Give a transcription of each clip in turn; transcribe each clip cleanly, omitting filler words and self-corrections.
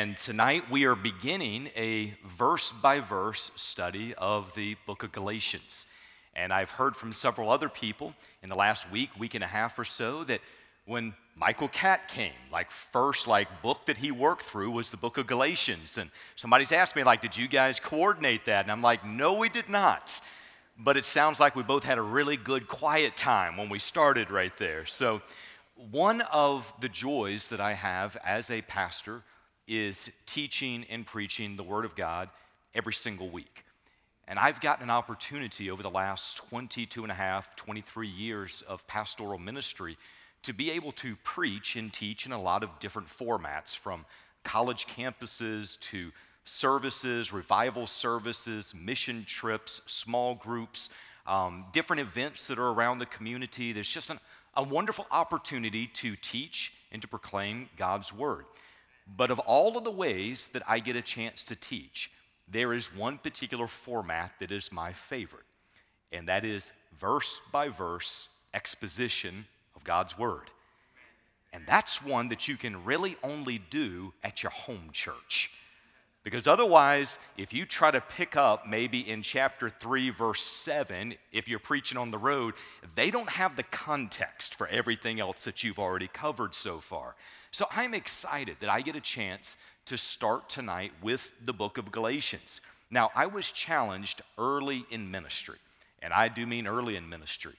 And tonight we are beginning a verse-by-verse study of the book of Galatians. And I've heard from several other people in the last week, week and a half or so, that when Michael Catt came, first book that he worked through was the book of Galatians. And somebody's asked me, did you guys coordinate that? And I'm like, no, we did not. But it sounds like we both had a really good quiet time when we started right there. So one of the joys that I have as a pastor is teaching and preaching the Word of God every single week. And I've gotten an opportunity over the last 23 years of pastoral ministry to be able to preach and teach in a lot of different formats, from college campuses to services, revival services, mission trips, small groups, different events that are around the community. There's just a wonderful opportunity to teach and to proclaim God's Word. But of all of the ways that I get a chance to teach, there is one particular format that is my favorite, and that is verse-by-verse exposition of God's Word. And that's one that you can really only do at your home church. Because otherwise, if you try to pick up maybe in chapter 3, verse 7, if you're preaching on the road, they don't have the context for everything else that you've already covered so far. So I'm excited that I get a chance to start tonight with the book of Galatians. Now, I was challenged early in ministry, and I do mean early in ministry,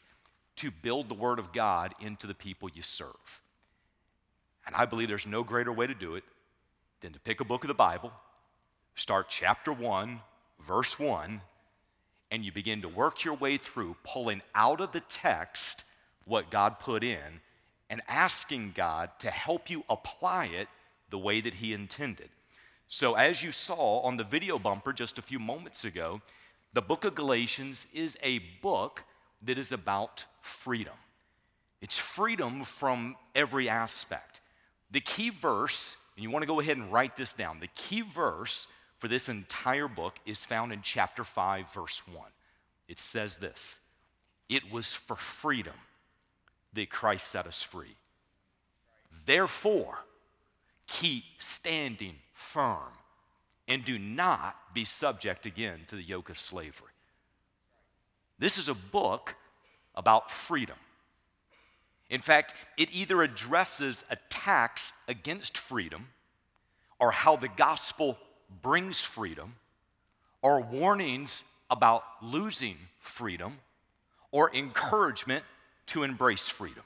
to build the Word of God into the people you serve. And I believe there's no greater way to do it than to pick a book of the Bible, start chapter 1, verse 1, and you begin to work your way through, pulling out of the text what God put in and asking God to help you apply it the way that He intended. So as you saw on the video bumper just a few moments ago, the book of Galatians is a book that is about freedom. It's freedom from every aspect. The key verse, and you want to go ahead and write this down, the key verse for this entire book is found in chapter 5, verse 1. It says this: "It was for freedom that Christ set us free. Therefore, keep standing firm and do not be subject again to the yoke of slavery." This is a book about freedom. In fact, it either addresses attacks against freedom, or how the gospel brings freedom, or warnings about losing freedom, or encouragement to embrace freedom.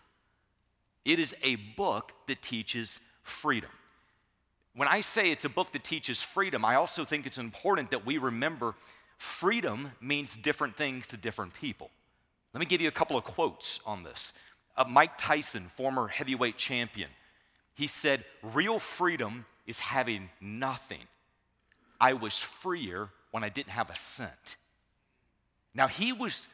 It is a book that teaches freedom. When I say it's a book that teaches freedom, I also think it's important that we remember freedom means different things to different people. Let me give you a couple of quotes on this. Mike Tyson, former heavyweight champion, he said, "Real freedom is having nothing. I was freer when I didn't have a cent." Now, he was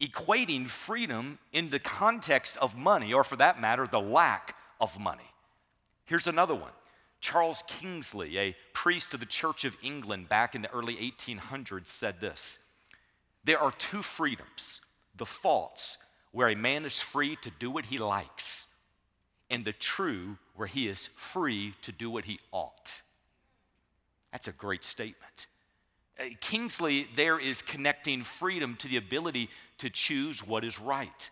equating freedom in the context of money, or for that matter, the lack of money. Here's another one. Charles Kingsley, a priest of the Church of England back in the early 1800s, said this: "There are two freedoms, the false, where a man is free to do what he likes, and the true, where he is free to do what he ought." That's a great statement. Kingsley there is connecting freedom to the ability to choose what is right.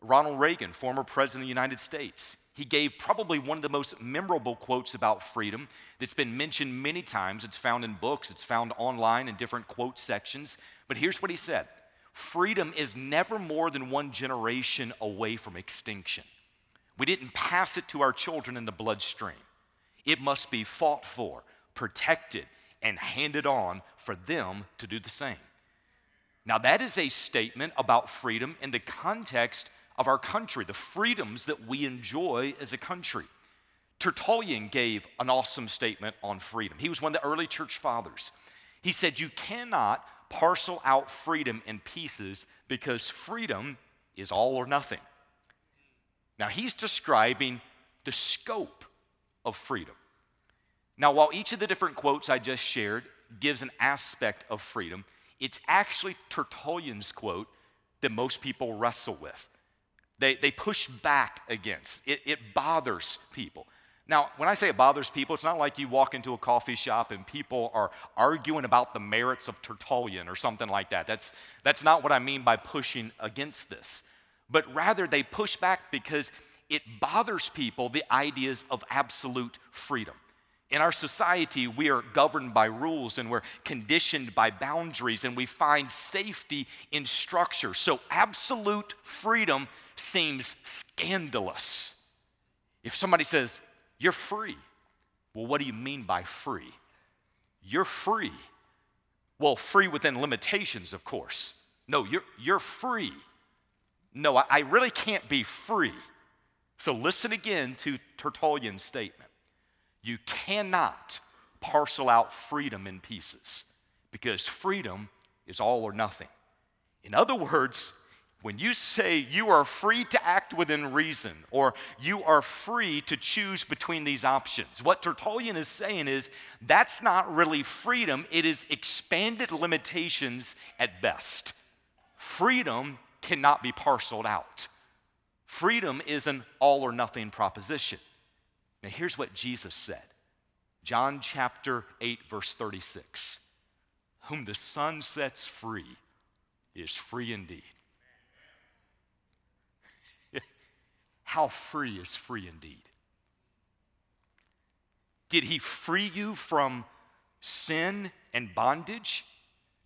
Ronald Reagan, former president of the United States, he gave probably one of the most memorable quotes about freedom that's been mentioned many times. It's found in books, it's found online in different quote sections. But here's what he said: "Freedom is never more than one generation away from extinction. We didn't pass it to our children in the bloodstream. It must be fought for, protected, and handed on for them to do the same." Now, that is a statement about freedom in the context of our country, the freedoms that we enjoy as a country. Tertullian gave an awesome statement on freedom. He was one of the early church fathers. He said, "You cannot parcel out freedom in pieces, because freedom is all or nothing." Now, he's describing the scope of freedom. Now, while each of the different quotes I just shared gives an aspect of freedom, it's actually Tertullian's quote that most people wrestle with. They push back against. It bothers people. Now, when I say it bothers people, it's not like you walk into a coffee shop and people are arguing about the merits of Tertullian or something like that. That's not what I mean by pushing against this. But rather, they push back because it bothers people, the ideas of absolute freedom. In our society, we are governed by rules and we're conditioned by boundaries and we find safety in structure. So absolute freedom seems scandalous. If somebody says, "You're free," well, what do you mean by free? You're free. Well, free within limitations, of course. No, you're free. No, I really can't be free. So listen again to Tertullian's statement. You cannot parcel out freedom in pieces because freedom is all or nothing. In other words, when you say you are free to act within reason or you are free to choose between these options, what Tertullian is saying is that's not really freedom. It is expanded limitations at best. Freedom cannot be parceled out. Freedom is an all or nothing proposition. Now here's what Jesus said. John chapter 8, verse 36. Whom the Son sets free is free indeed. How free is free indeed? Did he free you from sin and bondage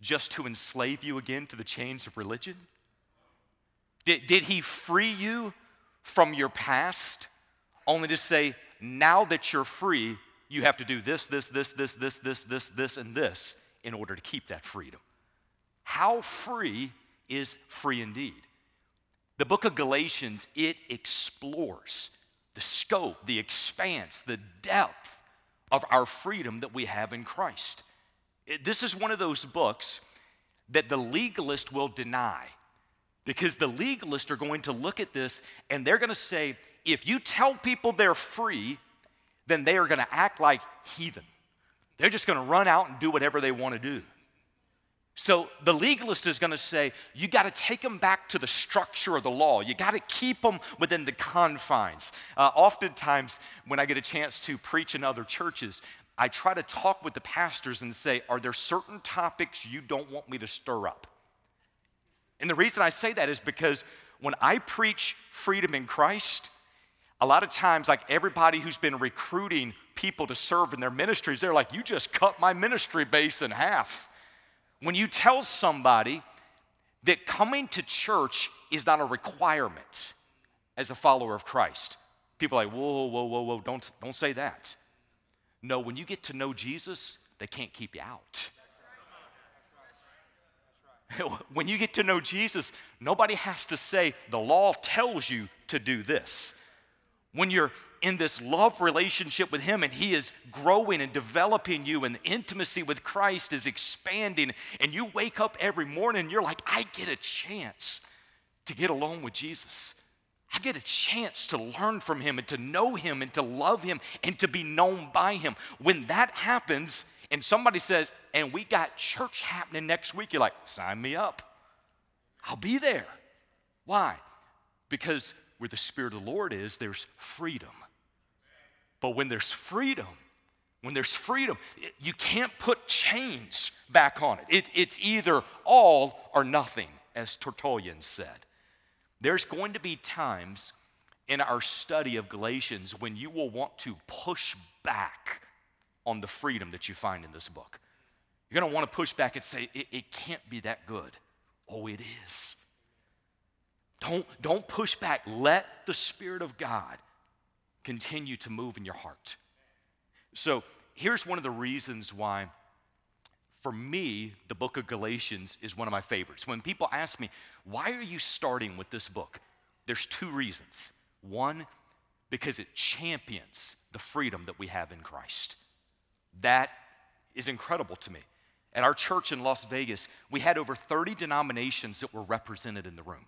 just to enslave you again to the chains of religion? Did he free you from your past only to say, now that you're free, you have to do this, in order to keep that freedom? How free is free indeed? The book of Galatians, it explores the scope, the expanse, the depth of our freedom that we have in Christ. This is one of those books that the legalist will deny, because the legalists are going to look at this and they're going to say, if you tell people they're free, then they are going to act like heathen. They're just going to run out and do whatever they want to do. So the legalist is going to say, you got to take them back to the structure of the law. You got to keep them within the confines. Oftentimes, when I get a chance to preach in other churches, I try to talk with the pastors and say, are there certain topics you don't want me to stir up? And the reason I say that is because when I preach freedom in Christ, a lot of times, like everybody who's been recruiting people to serve in their ministries, they're like, you just cut my ministry base in half. When you tell somebody that coming to church is not a requirement as a follower of Christ, people are like, whoa, don't say that. No, when you get to know Jesus, they can't keep you out. When you get to know Jesus, nobody has to say, the law tells you to do this. When you're in this love relationship with Him and He is growing and developing you and intimacy with Christ is expanding and you wake up every morning and you're like, I get a chance to get alone with Jesus. I get a chance to learn from Him and to know Him and to love Him and to be known by Him. When that happens and somebody says, and we got church happening next week, you're like, sign me up. I'll be there. Why? Because where the Spirit of the Lord is, there's freedom. But when there's freedom, you can't put chains back on it. It's either all or nothing, as Tertullian said. There's going to be times in our study of Galatians when you will want to push back on the freedom that you find in this book. You're going to want to push back and say, it can't be that good. Oh, it is. Don't push back. Let the Spirit of God continue to move in your heart. So here's one of the reasons why, for me, the book of Galatians is one of my favorites. When people ask me, why are you starting with this book? There's two reasons. One, because it champions the freedom that we have in Christ. That is incredible to me. At our church in Las Vegas, we had over 30 denominations that were represented in the room.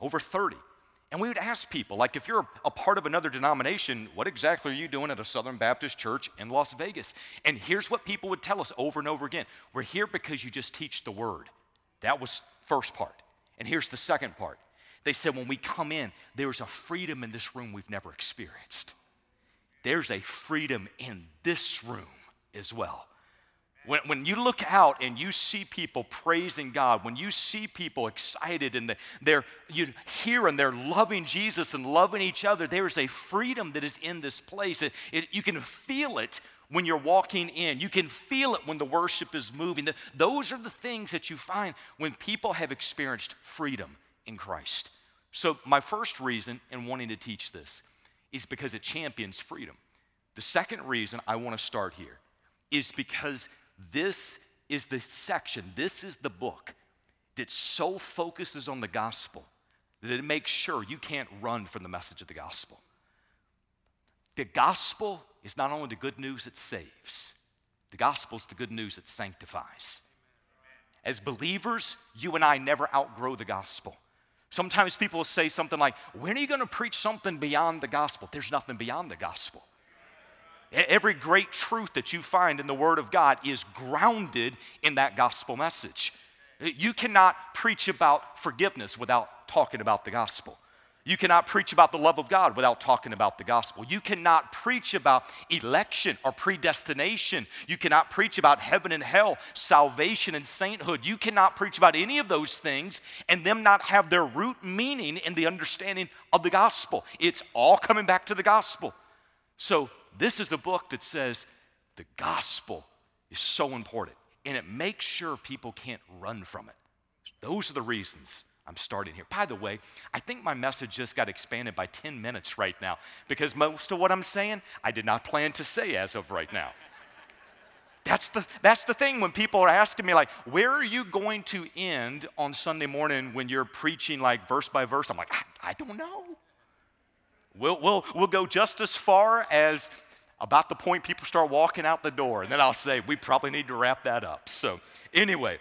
Over 30. And we would ask people, like, if you're a part of another denomination, what exactly are you doing at a Southern Baptist church in Las Vegas? And here's what people would tell us over and over again. We're here because you just teach the word. That was first part. And here's the second part. They said when we come in, there's a freedom in this room we've never experienced. there's a freedom in this room as well. When you look out and you see people praising God, when you see people excited and you hear and they're loving Jesus and loving each other, there is a freedom that is in this place. You can feel it when you're walking in. You can feel it when the worship is moving. Those are the things that you find when people have experienced freedom in Christ. So my first reason in wanting to teach this is because it champions freedom. The second reason I want to start here is because this is the section, this is the book that so focuses on the gospel that it makes sure you can't run from the message of the gospel. The gospel is not only the good news that saves, the gospel is the good news that sanctifies. As believers, you and I never outgrow the gospel. Sometimes people will say something like, when are you going to preach something beyond the gospel? There's nothing beyond the gospel. Every great truth that you find in the Word of God is grounded in that gospel message. You cannot preach about forgiveness without talking about the gospel. You cannot preach about the love of God without talking about the gospel. You cannot preach about election or predestination. You cannot preach about heaven and hell, salvation and sainthood. You cannot preach about any of those things and them not have their root meaning in the understanding of the gospel. It's all coming back to the gospel. So this is a book that says the gospel is so important, and it makes sure people can't run from it. Those are the reasons I'm starting here. By the way, I think my message just got expanded by 10 minutes right now because most of what I'm saying, I did not plan to say as of right now. That's the thing when people are asking me, like, where are you going to end on Sunday morning when you're preaching like verse by verse? I'm like, I don't know. We'll go just as far as about the point people start walking out the door, and then I'll say, we probably need to wrap that up. So anyway,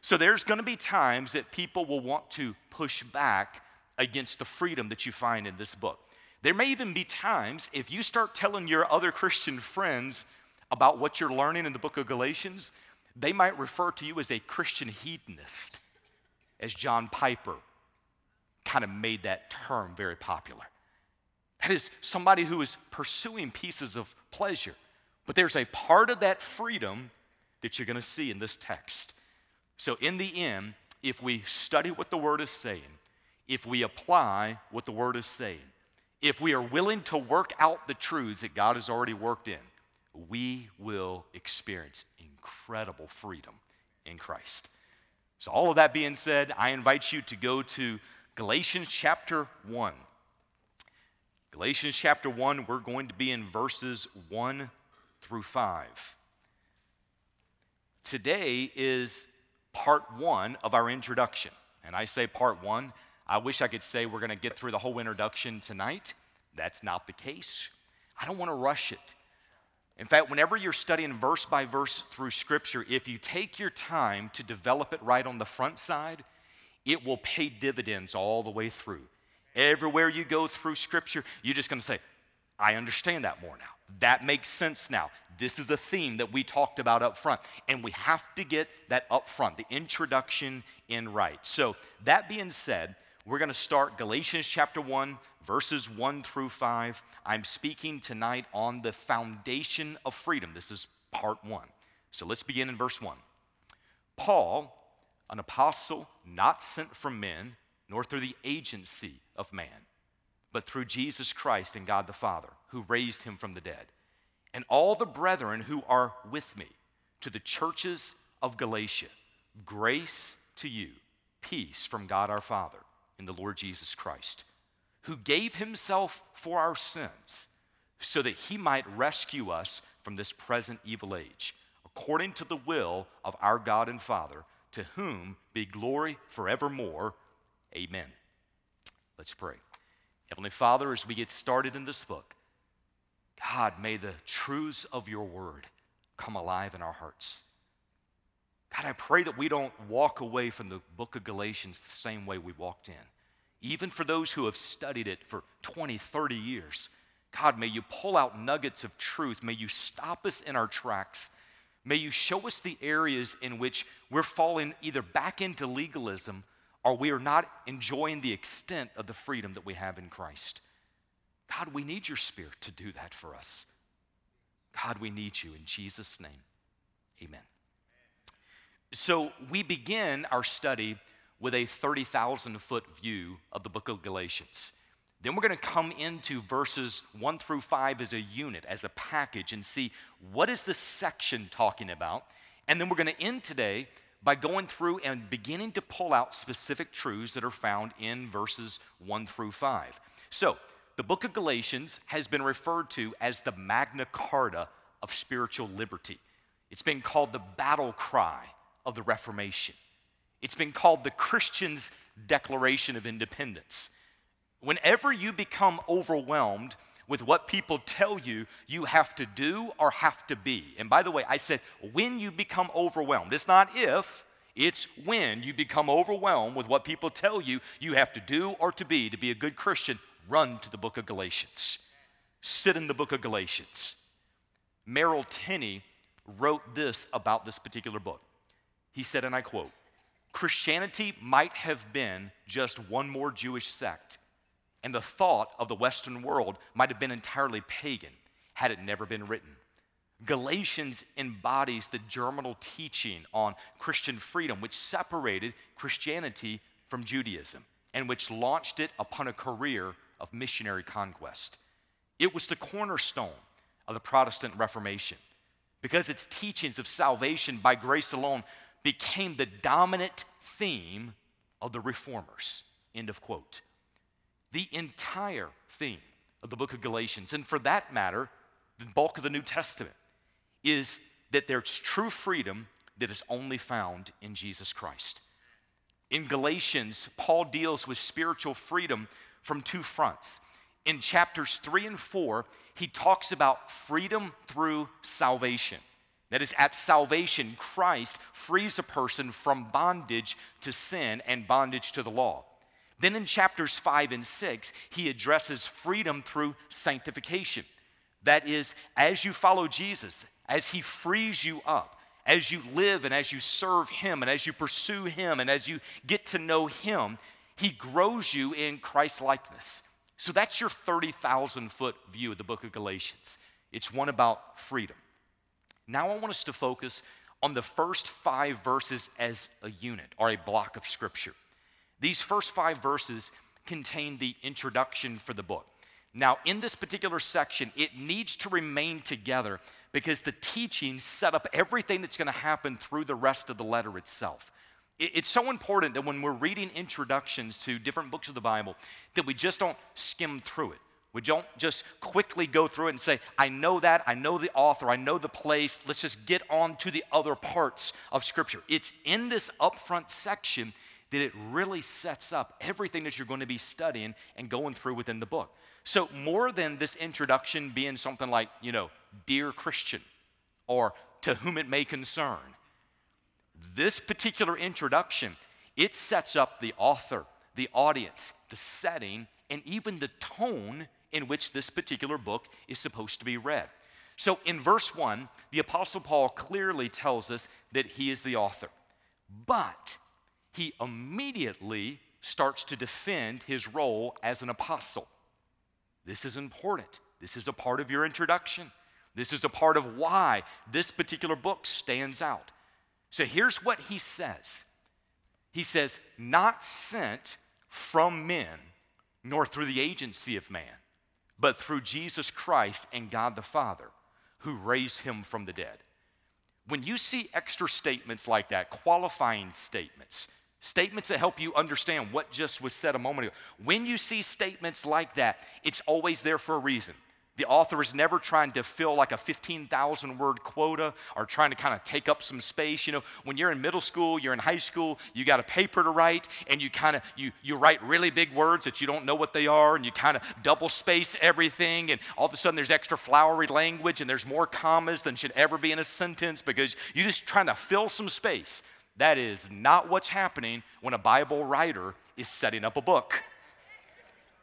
so there's going to be times that people will want to push back against the freedom that you find in this book. There may even be times if you start telling your other Christian friends about what you're learning in the book of Galatians, they might refer to you as a Christian hedonist, as John Piper kind of made that term very popular. That is somebody who is pursuing pieces of pleasure. But there's a part of that freedom that you're going to see in this text. So in the end, if we study what the Word is saying, if we apply what the Word is saying, if we are willing to work out the truths that God has already worked in, we will experience incredible freedom in Christ. So all of that being said, I invite you to go to Galatians chapter 1. Galatians chapter 1, we're going to be in verses 1 through 5. Today is part 1 of our introduction. And I say part 1, I wish I could say we're going to get through the whole introduction tonight. That's not the case. I don't want to rush it. In fact, whenever you're studying verse by verse through Scripture, if you take your time to develop it right on the front side, it will pay dividends all the way through. Everywhere you go through Scripture, you're just going to say, I understand that more now. That makes sense now. This is a theme that we talked about up front, and we have to get that up front, the introduction in right. So that being said, we're going to start Galatians chapter 1, verses 1 through 5. I'm speaking tonight on the foundation of freedom. This is part 1. So let's begin in verse 1. Paul, an apostle not sent from men, nor through the agency of man, but through Jesus Christ and God the Father, who raised him from the dead, and all the brethren who are with me, to the churches of Galatia, grace to you, peace from God our Father and the Lord Jesus Christ, who gave himself for our sins, so that he might rescue us from this present evil age, according to the will of our God and Father, to whom be glory forevermore. Amen. Let's pray. Heavenly Father, as we get started in this book, God, may the truths of your word come alive in our hearts. God, I pray that we don't walk away from the book of Galatians the same way we walked in. Even for those who have studied it for 20, 30 years, God, may you pull out nuggets of truth. May you stop us in our tracks. May you show us the areas in which we're falling either back into legalism or we are not enjoying the extent of the freedom that we have in Christ. God, we need your Spirit to do that for us. God, we need you. In Jesus' name, amen. So we begin our study with a 30,000-foot view of the book of Galatians. Then we're going to come into verses 1 through 5 as a unit, as a package, and see what is this section talking about. And then we're going to end today by going through and beginning to pull out specific truths that are found in verses 1 through 5. So the book of Galatians has been referred to as the Magna Carta of spiritual liberty. It's been called the battle cry of the Reformation. It's been called the Christian's Declaration of Independence. Whenever you become overwhelmed with what people tell you you have to do or have to be. And by the way, I said when you become overwhelmed. It's not if, it's when you become overwhelmed with what people tell you you have to do or to be a good Christian. Run to the book of Galatians. Sit in the book of Galatians. Merrill Tenney wrote this about this particular book. He said, and I quote, "Christianity might have been just one more Jewish sect, and the thought of the Western world might have been entirely pagan had it never been written. Galatians embodies the germinal teaching on Christian freedom, which separated Christianity from Judaism and which launched it upon a career of missionary conquest. It was the cornerstone of the Protestant Reformation because its teachings of salvation by grace alone became the dominant theme of the reformers." End of quote. The entire theme of the book of Galatians, and for that matter, the bulk of the New Testament, is that there's true freedom that is only found in Jesus Christ. In Galatians, Paul deals with spiritual freedom from two fronts. In chapters 3 and 4, he talks about freedom through salvation. That is, at salvation, Christ frees a person from bondage to sin and bondage to the law. Then in chapters 5 and 6, he addresses freedom through sanctification. That is, as you follow Jesus, as he frees you up, as you live and as you serve him and as you pursue him and as you get to know him, he grows you in Christ-likeness. So that's your 30,000-foot view of the book of Galatians. It's one about freedom. Now I want us to focus on the first 5 verses as a unit or a block of scripture. These first 5 verses contain the introduction for the book. Now, in this particular section, it needs to remain together because the teachings set up everything that's going to happen through the rest of the letter itself. It's so important that when we're reading introductions to different books of the Bible, that we just don't skim through it. We don't just quickly go through it and say, I know that, I know the author, I know the place, let's just get on to the other parts of Scripture. It's in this upfront section that it really sets up everything that you're going to be studying and going through within the book. So more than this introduction being something like, dear Christian, or to whom it may concern, this particular introduction, it sets up the author, the audience, the setting, and even the tone in which this particular book is supposed to be read. So in verse 1, the Apostle Paul clearly tells us that he is the author, but he immediately starts to defend his role as an apostle. This is important. This is a part of your introduction. This is a part of why this particular book stands out. So here's what he says. He says, "Not sent from men, nor through the agency of man, but through Jesus Christ and God the Father, who raised him from the dead." When you see extra statements like that, qualifying statements, statements that help you understand what just was said a moment ago. When you see statements like that, it's always there for a reason. The author is never trying to fill like a 15,000-word quota or trying to kind of take up some space. When you're in middle school, you're in high school, you got a paper to write, and you write really big words that you don't know what they are, and you kind of double-space everything, and all of a sudden there's extra flowery language, and there's more commas than should ever be in a sentence because you're just trying to fill some space. That is not what's happening when a Bible writer is setting up a book.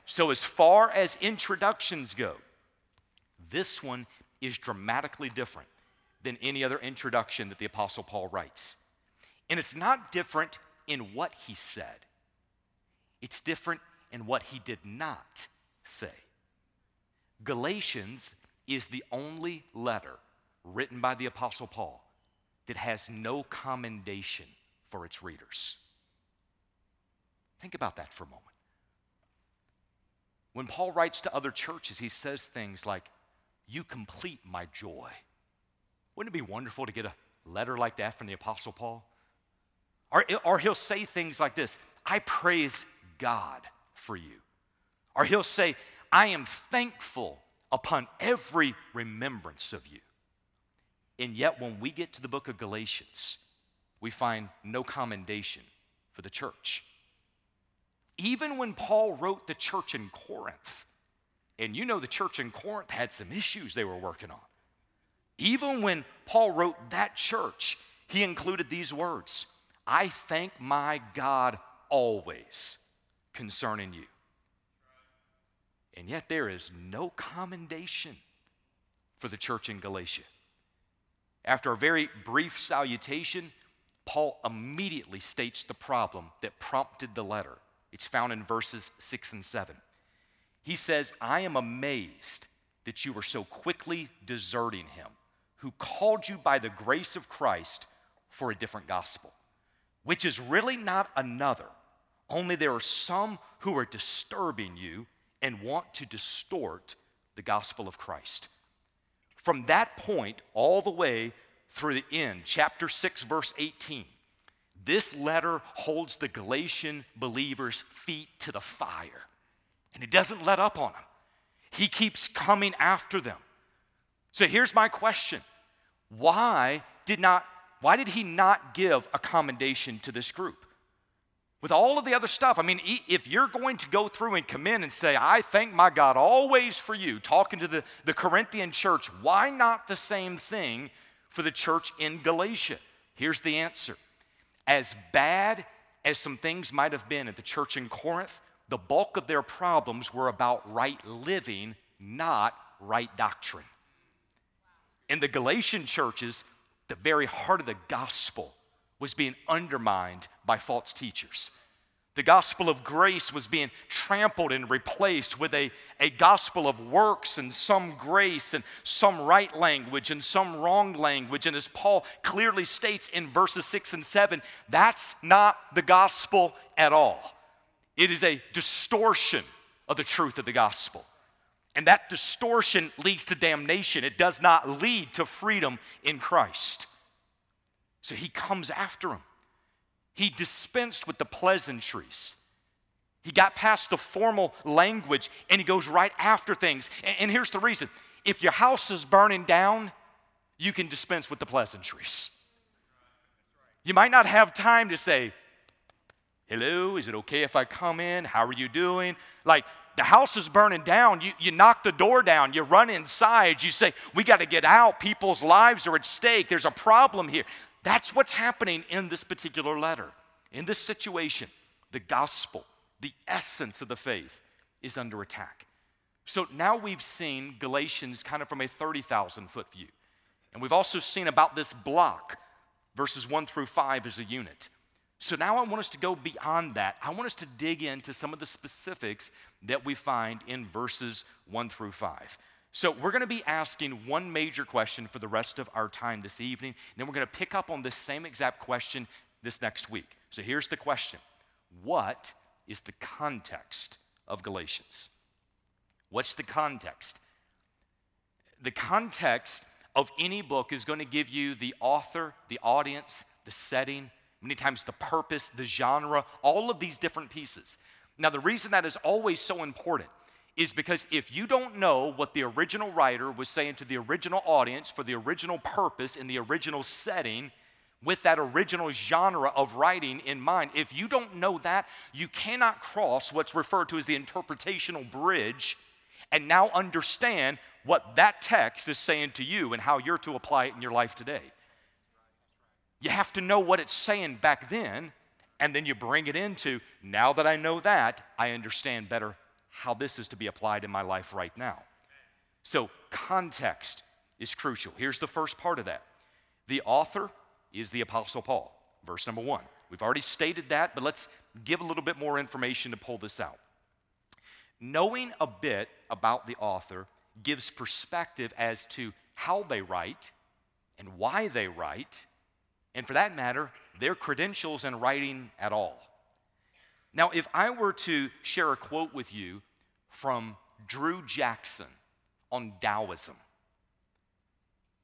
So as far as introductions go, this one is dramatically different than any other introduction that the Apostle Paul writes. And it's not different in what he said. It's different in what he did not say. Galatians is the only letter written by the Apostle Paul that has no commendation for its readers. Think about that for a moment. When Paul writes to other churches, he says things like, "You complete my joy." Wouldn't it be wonderful to get a letter like that from the Apostle Paul? Or he'll say things like this, "I praise God for you." Or he'll say, "I am thankful upon every remembrance of you." And yet when we get to the book of Galatians, we find no commendation for the church. Even when Paul wrote the church in Corinth, and you know the church in Corinth had some issues they were working on. Even when Paul wrote that church, he included these words, "I thank my God always concerning you." And yet there is no commendation for the church in Galatia. After a very brief salutation, Paul immediately states the problem that prompted the letter. It's found in verses 6 and 7. He says, "I am amazed that you were so quickly deserting him who called you by the grace of Christ for a different gospel, which is really not another, only there are some who are disturbing you and want to distort the gospel of Christ." From that point all the way through the end, chapter 6, verse 18, this letter holds the Galatian believers' feet to the fire, and it doesn't let up on them. He keeps coming after them. So here's my question. Why did he not give a commendation to this group? With all of the other stuff, I mean, if you're going to go through and come in and say, "I thank my God always for you," talking to the Corinthian church, why not the same thing for the church in Galatia? Here's the answer. As bad as some things might have been at the church in Corinth, the bulk of their problems were about right living, not right doctrine. In the Galatian churches, the very heart of the gospel was being undermined by false teachers. The gospel of grace was being trampled and replaced with a gospel of works and some grace and some right language and some wrong language. And as Paul clearly states in verses 6 and 7, that's not the gospel at all. It is a distortion of the truth of the gospel. And that distortion leads to damnation. It does not lead to freedom in Christ. So he comes after him. He dispensed with the pleasantries. He got past the formal language and he goes right after things. And here's the reason. If your house is burning down, you can dispense with the pleasantries. You might not have time to say, "Hello, is it okay if I come in? How are you doing?" Like, the house is burning down. You knock the door down. You run inside. You say, "We got to get out. People's lives are at stake. There's a problem here." That's what's happening in this particular letter. In this situation, the gospel, the essence of the faith, is under attack. So now we've seen Galatians kind of from a 30,000-foot view. And we've also seen about this block, verses 1 through 5 as a unit. So now I want us to go beyond that. I want us to dig into some of the specifics that we find in verses 1 through 5. So we're going to be asking one major question for the rest of our time this evening. And then we're going to pick up on this same exact question this next week. So here's the question. What is the context of Galatians? What's the context? The context of any book is going to give you the author, the audience, the setting, many times the purpose, the genre, all of these different pieces. Now, the reason that is always so important is because if you don't know what the original writer was saying to the original audience for the original purpose in the original setting with that original genre of writing in mind, if you don't know that, you cannot cross what's referred to as the interpretational bridge and now understand what that text is saying to you and how you're to apply it in your life today. You have to know what it's saying back then, and then you bring it into, now that I know that, I understand better how this is to be applied in my life right now. So context is crucial. Here's the first part of that. The author is the Apostle Paul, verse number 1. We've already stated that, but let's give a little bit more information to pull this out. Knowing a bit about the author gives perspective as to how they write and why they write, and for that matter, their credentials in writing at all. Now, if I were to share a quote with you from Drew Jackson on Taoism,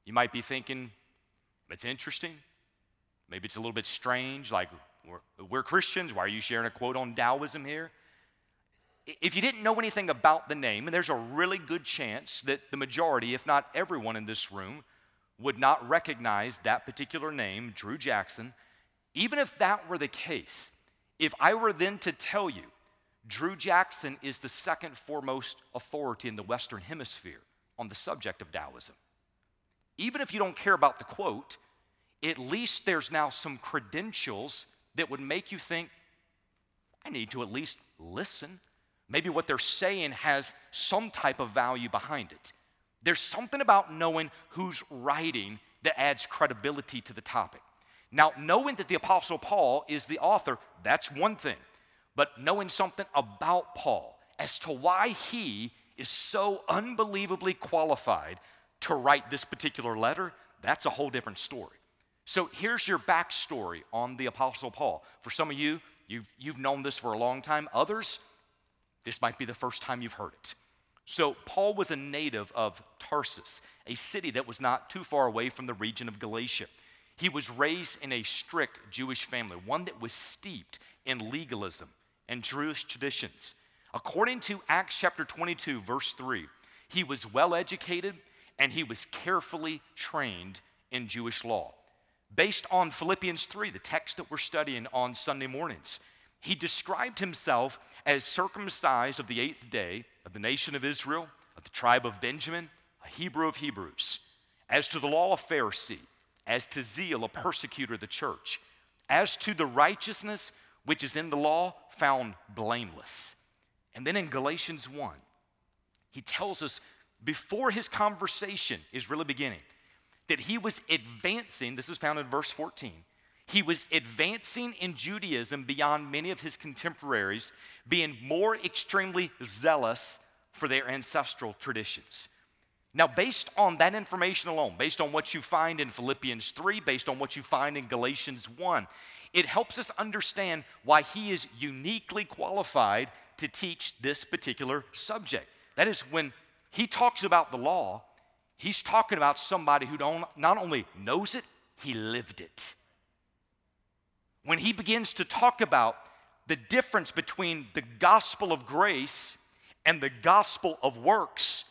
you might be thinking, it's interesting, maybe it's a little bit strange, like we're Christians, why are you sharing a quote on Taoism here? If you didn't know anything about the name, and there's a really good chance that the majority, if not everyone in this room, would not recognize that particular name, Drew Jackson. Even if that were the case, if I were then to tell you Drew Jackson is the second foremost authority in the Western Hemisphere on the subject of Taoism, even if you don't care about the quote, at least there's now some credentials that would make you think, I need to at least listen. Maybe what they're saying has some type of value behind it. There's something about knowing who's writing that adds credibility to the topic. Now, knowing that the Apostle Paul is the author, that's one thing. But knowing something about Paul as to why he is so unbelievably qualified to write this particular letter, that's a whole different story. So here's your backstory on the Apostle Paul. For some of you, you've known this for a long time. Others, this might be the first time you've heard it. So Paul was a native of Tarsus, a city that was not too far away from the region of Galatia. He was raised in a strict Jewish family, one that was steeped in legalism and Jewish traditions. According to Acts chapter 22, verse 3, he was well educated and he was carefully trained in Jewish law. Based on Philippians 3, the text that we're studying on Sunday mornings, he described himself as circumcised of the eighth day, of the nation of Israel, of the tribe of Benjamin, a Hebrew of Hebrews. As to the law, a Pharisee. As to zeal, a persecutor of the church. As to the righteousness which is in the law, found blameless. And then in Galatians 1, he tells us before his conversation is really beginning that he was advancing, this is found in verse 14, he was advancing in Judaism beyond many of his contemporaries, being more extremely zealous for their ancestral traditions. Now, based on that information alone, based on what you find in Philippians 3, based on what you find in Galatians 1, it helps us understand why he is uniquely qualified to teach this particular subject. That is, when he talks about the law, he's talking about somebody who not only knows it, he lived it. When he begins to talk about the difference between the gospel of grace and the gospel of works,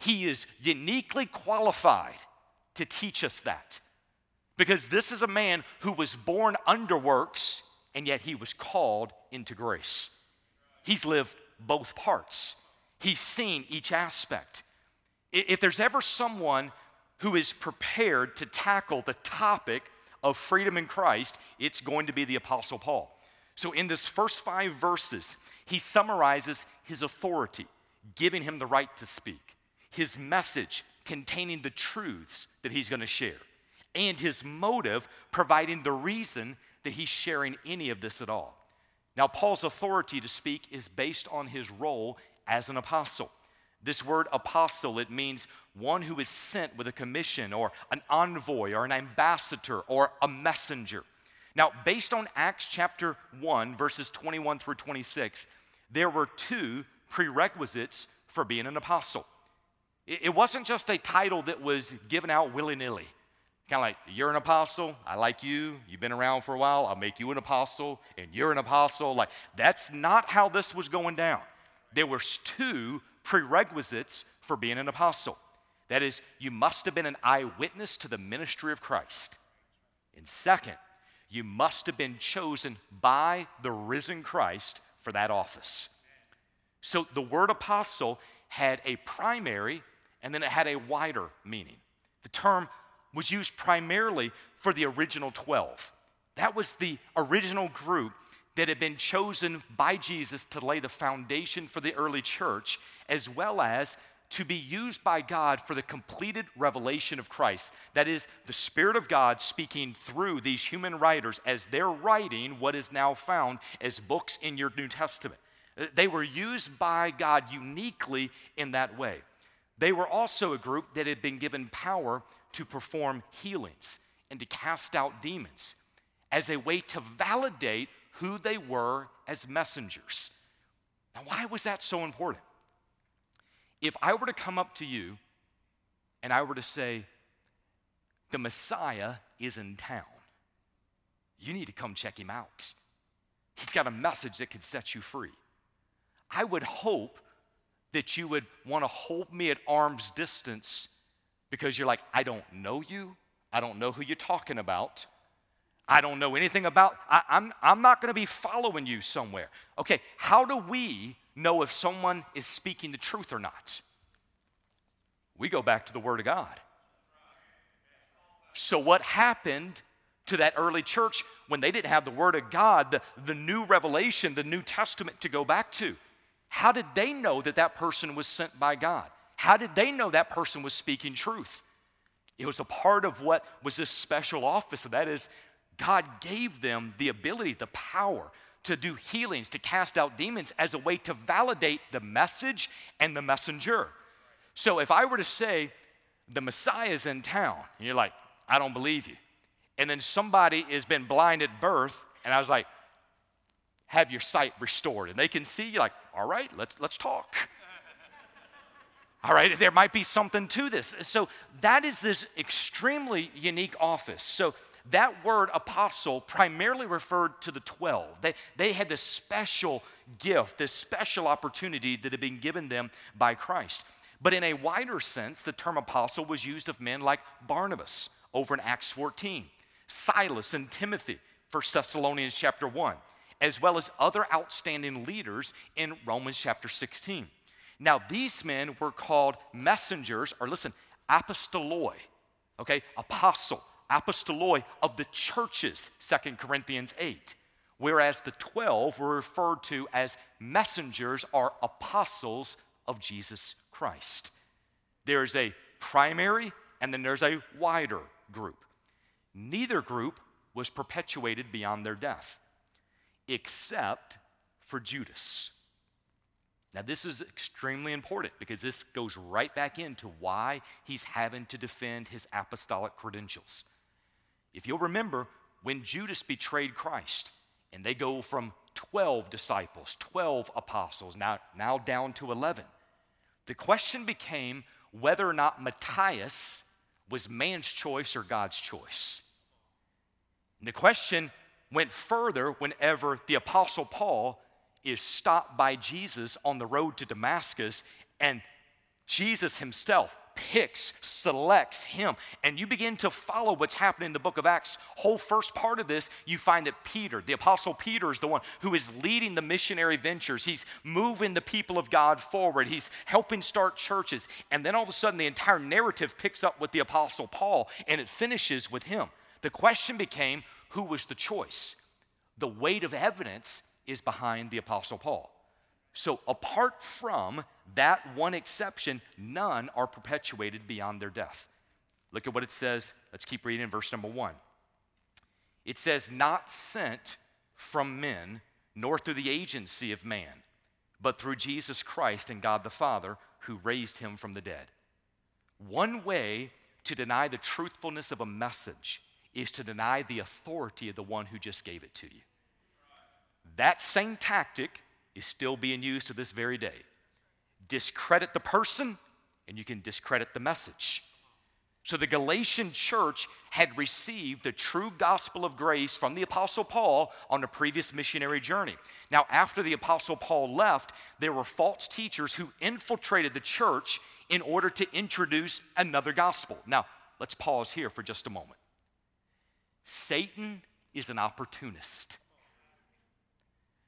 he is uniquely qualified to teach us that. Because this is a man who was born under works, and yet he was called into grace. He's lived both parts. He's seen each aspect. If there's ever someone who is prepared to tackle the topic of freedom in Christ, it's going to be the Apostle Paul. So in this first 5 verses, he summarizes his authority, giving him the right to speak, his message containing the truths that he's going to share, and his motive providing the reason that he's sharing any of this at all. Now, Paul's authority to speak is based on his role as an apostle. This word apostle, it means one who is sent with a commission or an envoy or an ambassador or a messenger. Now, based on Acts chapter 1, verses 21 through 26, there were 2 prerequisites for being an apostle. It wasn't just a title that was given out willy-nilly. Kind of like, you're an apostle, I like you, you've been around for a while, I'll make you an apostle, and you're an apostle. Like, that's not how this was going down. There were 2 prerequisites for being an apostle. That is, you must have been an eyewitness to the ministry of Christ. And second, you must have been chosen by the risen Christ for that office. So the word apostle had a primary and then it had a wider meaning. The term was used primarily for the original 12. That was the original group that had been chosen by Jesus to lay the foundation for the early church, as well as to be used by God for the completed revelation of Christ. That is, the Spirit of God speaking through these human writers as they're writing what is now found as books in your New Testament. They were used by God uniquely in that way. They were also a group that had been given power to perform healings and to cast out demons as a way to validate who they were as messengers. Now, why was that so important? If I were to come up to you and I were to say, the Messiah is in town, you need to come check him out. He's got a message that could set you free. I would hope that you would want to hold me at arm's distance because you're like, I don't know you. I don't know who you're talking about. I don't know anything about, I'm not going to be following you somewhere. Okay, how do we know if someone is speaking the truth or not? We go back to the Word of God. So what happened to that early church when they didn't have the Word of God, the new revelation, the New Testament to go back to? How did they know that that person was sent by God? How did they know that person was speaking truth? It was a part of what was this special office, and that is God gave them the ability, the power to do healings, to cast out demons as a way to validate the message and the messenger. So if I were to say, the Messiah is in town, and you're like, I don't believe you. And then somebody has been blind at birth, and I was like, have your sight restored. And they can see, you're like, all right, let's talk. All right, there might be something to this. So that is this extremely unique office. So that word apostle primarily referred to the 12. They had this special gift, this special opportunity that had been given them by Christ. But in a wider sense, the term apostle was used of men like Barnabas over in Acts 14, Silas and Timothy, 1 Thessalonians chapter 1, as well as other outstanding leaders in Romans chapter 16. Now, these men were called messengers, or listen, apostoloi, okay, apostle, apostoloi of the churches, 2 Corinthians 8, whereas the 12 were referred to as messengers or apostles of Jesus Christ. There's a primary and then there's a wider group. Neither group was perpetuated beyond their death, except for Judas. Now, this is extremely important because this goes right back into why he's having to defend his apostolic credentials. If you'll remember, when Judas betrayed Christ, and they go from 12 disciples, 12 apostles, now down to 11, the question became whether or not Matthias was man's choice or God's choice. And the question went further whenever the Apostle Paul is stopped by Jesus on the road to Damascus, and Jesus himself picks, selects him, and you begin to follow what's happening in the book of Acts. Whole first part of this, you find that Peter, the Apostle Peter, is the one who is leading the missionary ventures. He's moving the people of God forward. He's helping start churches, and then all of a sudden the entire narrative picks up with the Apostle Paul, and it finishes with him. The question became, who was the choice? The weight of evidence is behind the Apostle Paul. So apart from that one exception, none are perpetuated beyond their death. Look at what it says. Let's keep reading verse number 1. It says, not sent from men, nor through the agency of man, but through Jesus Christ and God the Father, who raised him from the dead. One way to deny the truthfulness of a message is to deny the authority of the one who just gave it to you. That same tactic is still being used to this very day. Discredit the person, and you can discredit the message. So the Galatian church had received the true gospel of grace from the Apostle Paul on the previous missionary journey. Now, after the Apostle Paul left, there were false teachers who infiltrated the church in order to introduce another gospel. Now, let's pause here for just a moment. Satan is an opportunist.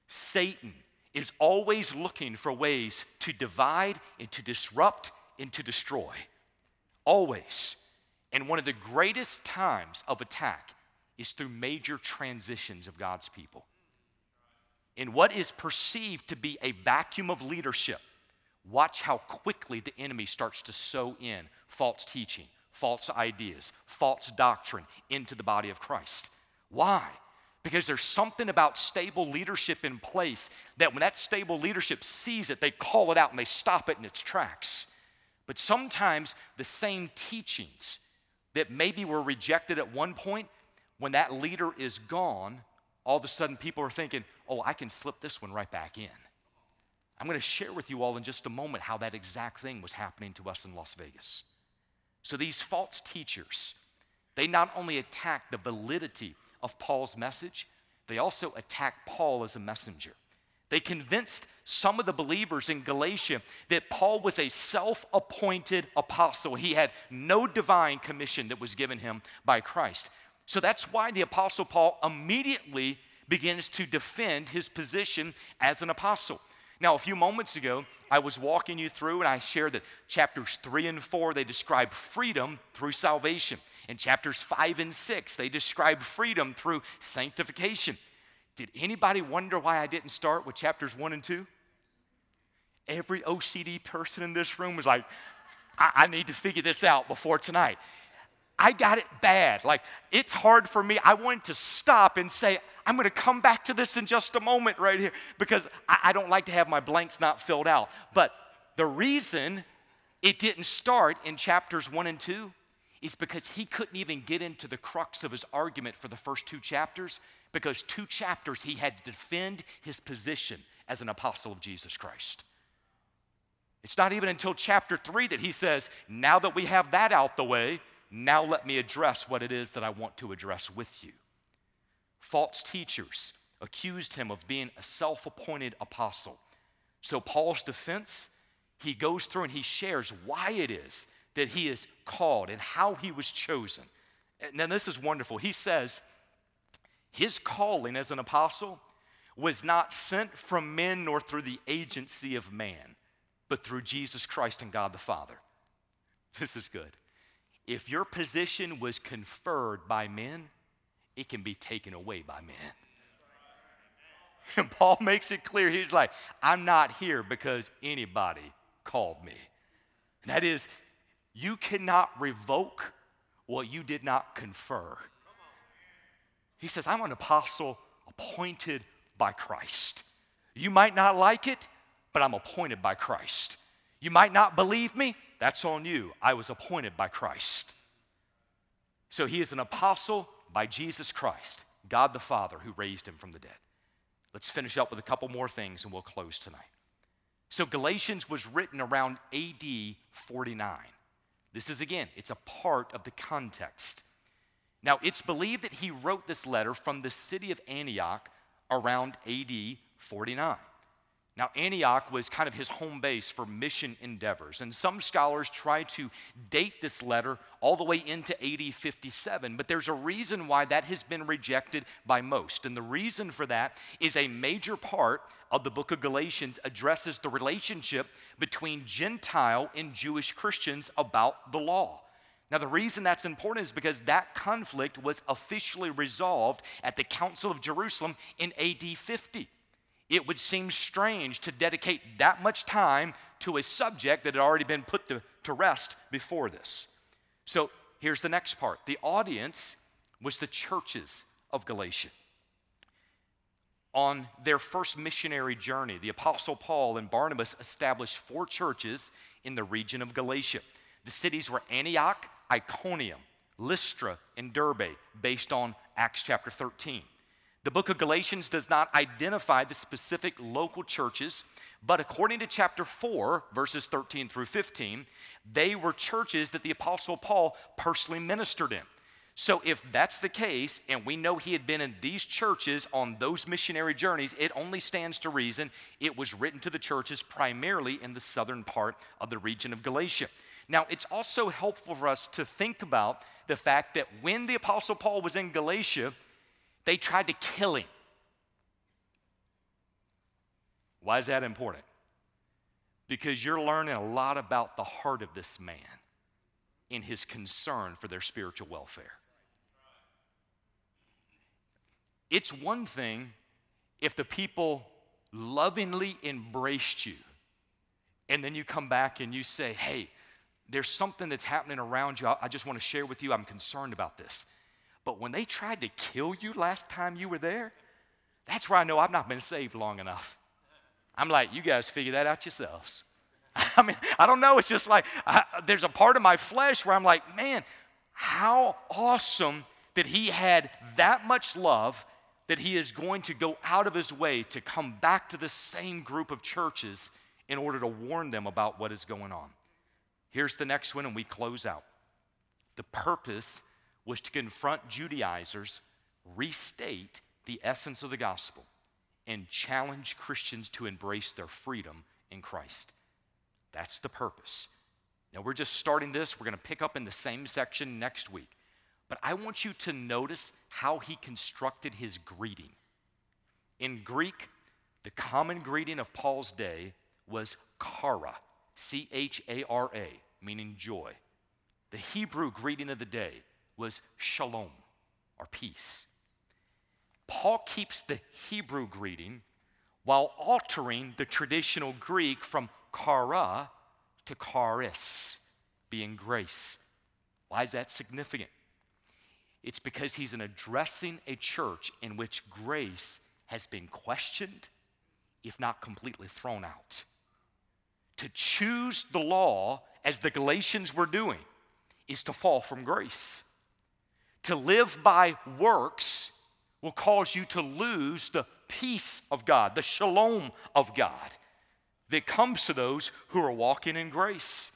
Satan is always looking for ways to divide and to disrupt and to destroy. Always. And one of the greatest times of attack is through major transitions of God's people. In what is perceived to be a vacuum of leadership, watch how quickly the enemy starts to sow in false teaching, false ideas, false doctrine into the body of Christ. Why? Because there's something about stable leadership in place that when that stable leadership sees it, they call it out and they stop it in its tracks. But sometimes the same teachings that maybe were rejected at one point, when that leader is gone, all of a sudden people are thinking, oh, I can slip this one right back in. I'm going to share with you all in just a moment how that exact thing was happening to us in Las Vegas. So these false teachers, they not only attacked the validity of Paul's message, they also attacked Paul as a messenger. They convinced some of the believers in Galatia that Paul was a self-appointed apostle. He had no divine commission that was given him by Christ. So that's why the apostle Paul immediately begins to defend his position as an apostle. Now, a few moments ago, I was walking you through and I shared that chapters 3 and 4, they describe freedom through salvation. In chapters 5 and 6, they describe freedom through sanctification. Did anybody wonder why I didn't start with chapters 1 and 2? Every OCD person in this room was like, I need to figure this out before tonight. I got it bad. Like, it's hard for me. I wanted to stop and say, I'm going to come back to this in just a moment right here, because I don't like to have my blanks not filled out. But the reason it didn't start in chapters 1 and 2 is because he couldn't even get into the crux of his argument for the first 2 chapters, because 2 chapters he had to defend his position as an apostle of Jesus Christ. It's not even until chapter 3 that he says, now that we have that out the way, now let me address what it is that I want to address with you. False teachers accused him of being a self-appointed apostle. So Paul's defense, he goes through and he shares why it is that he is called and how he was chosen. Now this is wonderful. He says his calling as an apostle was not sent from men nor through the agency of man, but through Jesus Christ and God the Father. This is good. If your position was conferred by men, it can be taken away by men. And Paul makes it clear. He's like, I'm not here because anybody called me. And that is, you cannot revoke what you did not confer. He says, I'm an apostle appointed by Christ. You might not like it, but I'm appointed by Christ. You might not believe me. That's on you. I was appointed by Christ. So he is an apostle by Jesus Christ, God the Father who raised him from the dead. Let's finish up with a couple more things and we'll close tonight. So Galatians was written around AD 49. This is, again, it's a part of the context. Now, it's believed that he wrote this letter from the city of Antioch around AD 49. Now, Antioch was kind of his home base for mission endeavors, and some scholars try to date this letter all the way into AD 57, but there's a reason why that has been rejected by most, and the reason for that is a major part of the book of Galatians addresses the relationship between Gentile and Jewish Christians about the law. Now, the reason that's important is because that conflict was officially resolved at the Council of Jerusalem in AD 50. It would seem strange to dedicate that much time to a subject that had already been put to rest before this. So here's the next part. The audience was the churches of Galatia. On their first missionary journey, the Apostle Paul and Barnabas established 4 churches in the region of Galatia. The cities were Antioch, Iconium, Lystra, and Derbe, based on Acts chapter 13. The book of Galatians does not identify the specific local churches, but according to chapter 4, verses 13 through 15, they were churches that the Apostle Paul personally ministered in. So if that's the case, and we know he had been in these churches on those missionary journeys, it only stands to reason it was written to the churches primarily in the southern part of the region of Galatia. Now, it's also helpful for us to think about the fact that when the Apostle Paul was in Galatia, they tried to kill him. Why is that important? Because you're learning a lot about the heart of this man in his concern for their spiritual welfare. It's one thing if the people lovingly embraced you, and then you come back and you say, hey, there's something that's happening around you. I just want to share with you. I'm concerned about this. But when they tried to kill you last time you were there, that's where I know I've not been saved long enough. I'm like, you guys figure that out yourselves. I mean, I don't know. It's just like there's a part of my flesh where I'm like, man, how awesome that he had that much love that he is going to go out of his way to come back to the same group of churches in order to warn them about what is going on. Here's the next one, and we close out. The purpose was to confront Judaizers, restate the essence of the gospel, and challenge Christians to embrace their freedom in Christ. That's the purpose. Now, we're just starting this. We're going to pick up in the same section next week. But I want you to notice how he constructed his greeting. In Greek, the common greeting of Paul's day was chara, C-H-A-R-A, meaning joy. The Hebrew greeting of the day was shalom, or peace. Paul keeps the Hebrew greeting while altering the traditional Greek from chara to charis, being grace. Why is that significant? It's because he's addressing a church in which grace has been questioned, if not completely thrown out. To choose the law, as the Galatians were doing, is to fall from grace. To live by works will cause you to lose the peace of God, the shalom of God that comes to those who are walking in grace.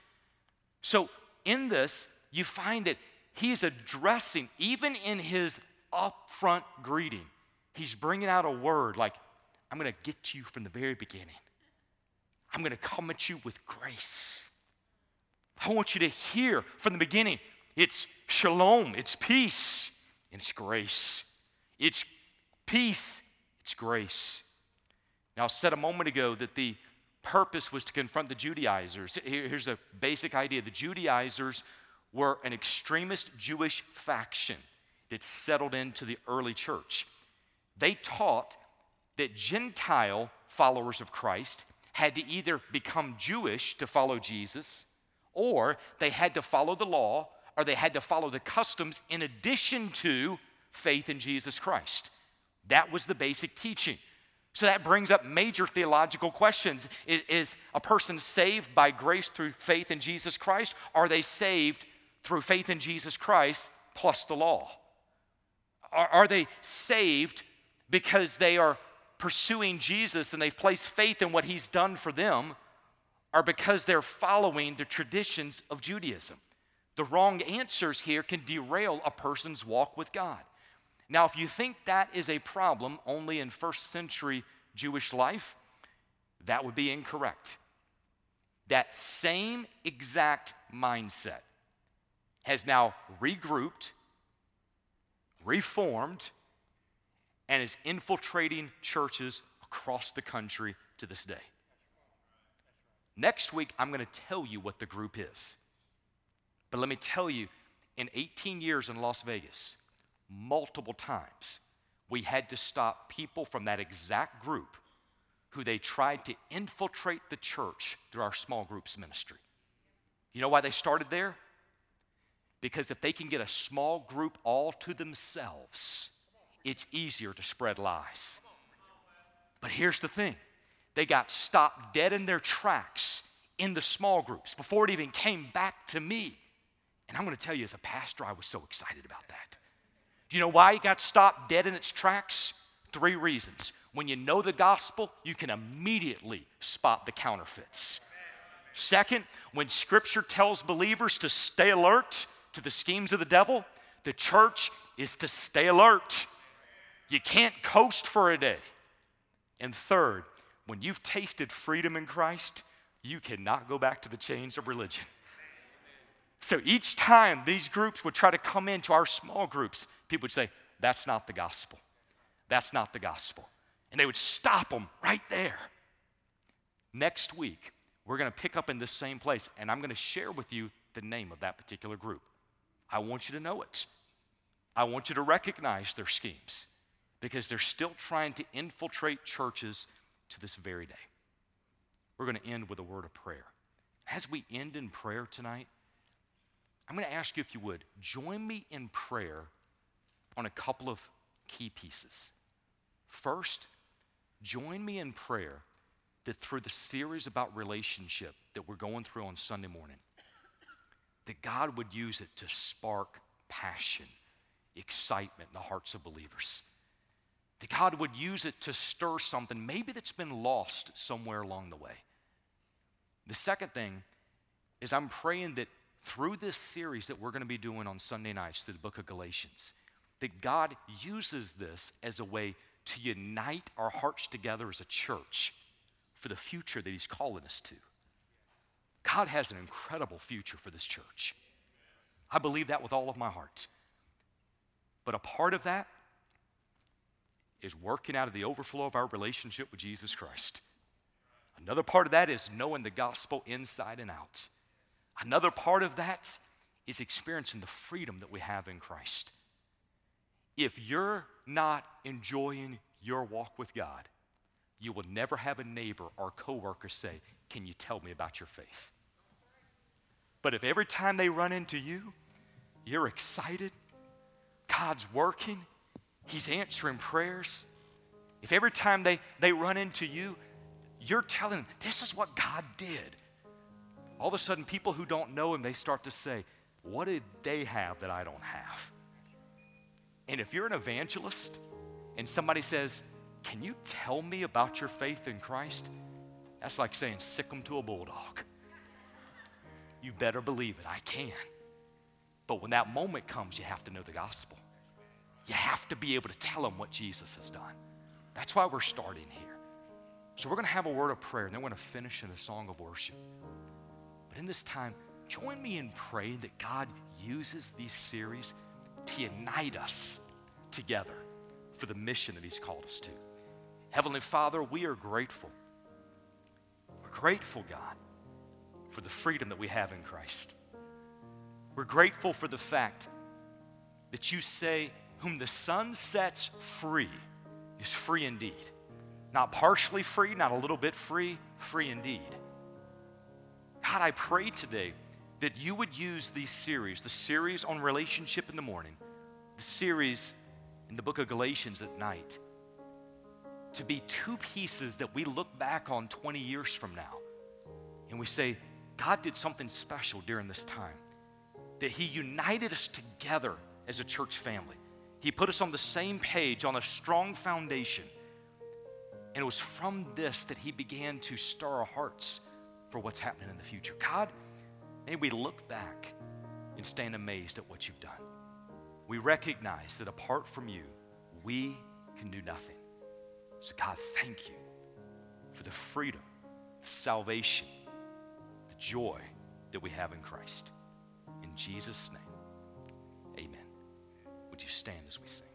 So in this, you find that he is addressing, even in his upfront greeting, he's bringing out a word like, I'm going to get you from the very beginning. I'm going to come at you with grace. I want you to hear from the beginning. It's shalom, it's peace, and it's grace. It's peace, it's grace. Now, I said a moment ago that the purpose was to confront the Judaizers. Here's a basic idea. The Judaizers were an extremist Jewish faction that settled into the early church. They taught that Gentile followers of Christ had to either become Jewish to follow Jesus, or they had to follow the law, or they had to follow the customs in addition to faith in Jesus Christ. That was the basic teaching. So that brings up major theological questions. Is a person saved by grace through faith in Jesus Christ? Are they saved through faith in Jesus Christ plus the law? Are they saved because they are pursuing Jesus and they've placed faith in what he's done for them, or because they're following the traditions of Judaism? The wrong answers here can derail a person's walk with God. Now, if you think that is a problem only in first century Jewish life, that would be incorrect. That same exact mindset has now regrouped, reformed, and is infiltrating churches across the country to this day. Next week, I'm going to tell you what the group is. But let me tell you, in 18 years in Las Vegas, multiple times, we had to stop people from that exact group who they tried to infiltrate the church through our small groups ministry. You know why they started there? Because if they can get a small group all to themselves, it's easier to spread lies. But here's the thing. They got stopped dead in their tracks in the small groups before it even came back to me. And I'm going to tell you, as a pastor, I was so excited about that. Do you know why it got stopped dead in its tracks? 3 reasons. When you know the gospel, you can immediately spot the counterfeits. Second, when Scripture tells believers to stay alert to the schemes of the devil, the church is to stay alert. You can't coast for a day. And third, when you've tasted freedom in Christ, you cannot go back to the chains of religion. So each time these groups would try to come into our small groups, people would say, that's not the gospel. That's not the gospel. And they would stop them right there. Next week, we're going to pick up in this same place, and I'm going to share with you the name of that particular group. I want you to know it. I want you to recognize their schemes, because they're still trying to infiltrate churches to this very day. We're going to end with a word of prayer. As we end in prayer tonight, I'm going to ask you if you would join me in prayer on a couple of key pieces. First, join me in prayer that through the series about relationship that we're going through on Sunday morning, that God would use it to spark passion, excitement in the hearts of believers. That God would use it to stir something maybe that's been lost somewhere along the way. The second thing is I'm praying that through this series that we're going to be doing on Sunday nights through the book of Galatians, that God uses this as a way to unite our hearts together as a church for the future that he's calling us to. God has an incredible future for this church. I believe that with all of my heart. But a part of that is working out of the overflow of our relationship with Jesus Christ. Another part of that is knowing the gospel inside and out. Another part of that is experiencing the freedom that we have in Christ. If you're not enjoying your walk with God, you will never have a neighbor or coworker say, "Can you tell me about your faith?" But if every time they run into you, you're excited, God's working, he's answering prayers. If every time they run into you, you're telling them, "This is what God did." All of a sudden, people who don't know him, they start to say, "What did they have that I don't have?" And if you're an evangelist and somebody says, "Can you tell me about your faith in Christ?" That's like saying, "Sick them to a bulldog." You better believe it, I can. But when that moment comes, you have to know the gospel. You have to be able to tell them what Jesus has done. That's why we're starting here. So we're going to have a word of prayer, and then we're going to finish in a song of worship. But in this time, join me in praying that God uses these series to unite us together for the mission that he's called us to. Heavenly Father, we are grateful. We're grateful, God, for the freedom that we have in Christ. We're grateful for the fact that you say, "Whom the Son sets free is free indeed." Not partially free, not a little bit free, free indeed. God, I pray today that you would use these series, the series on relationship in the morning, the series in the book of Galatians at night, to be two pieces that we look back on 20 years from now and we say, "God did something special during this time, that he united us together as a church family. He put us on the same page, on a strong foundation, and it was from this that he began to stir our hearts for what's happening in the future." God, may we look back and stand amazed at what you've done. We recognize that apart from you, we can do nothing. So God, thank you for the freedom, the salvation, the joy that we have in Christ. In Jesus' name, amen. Would you stand as we sing?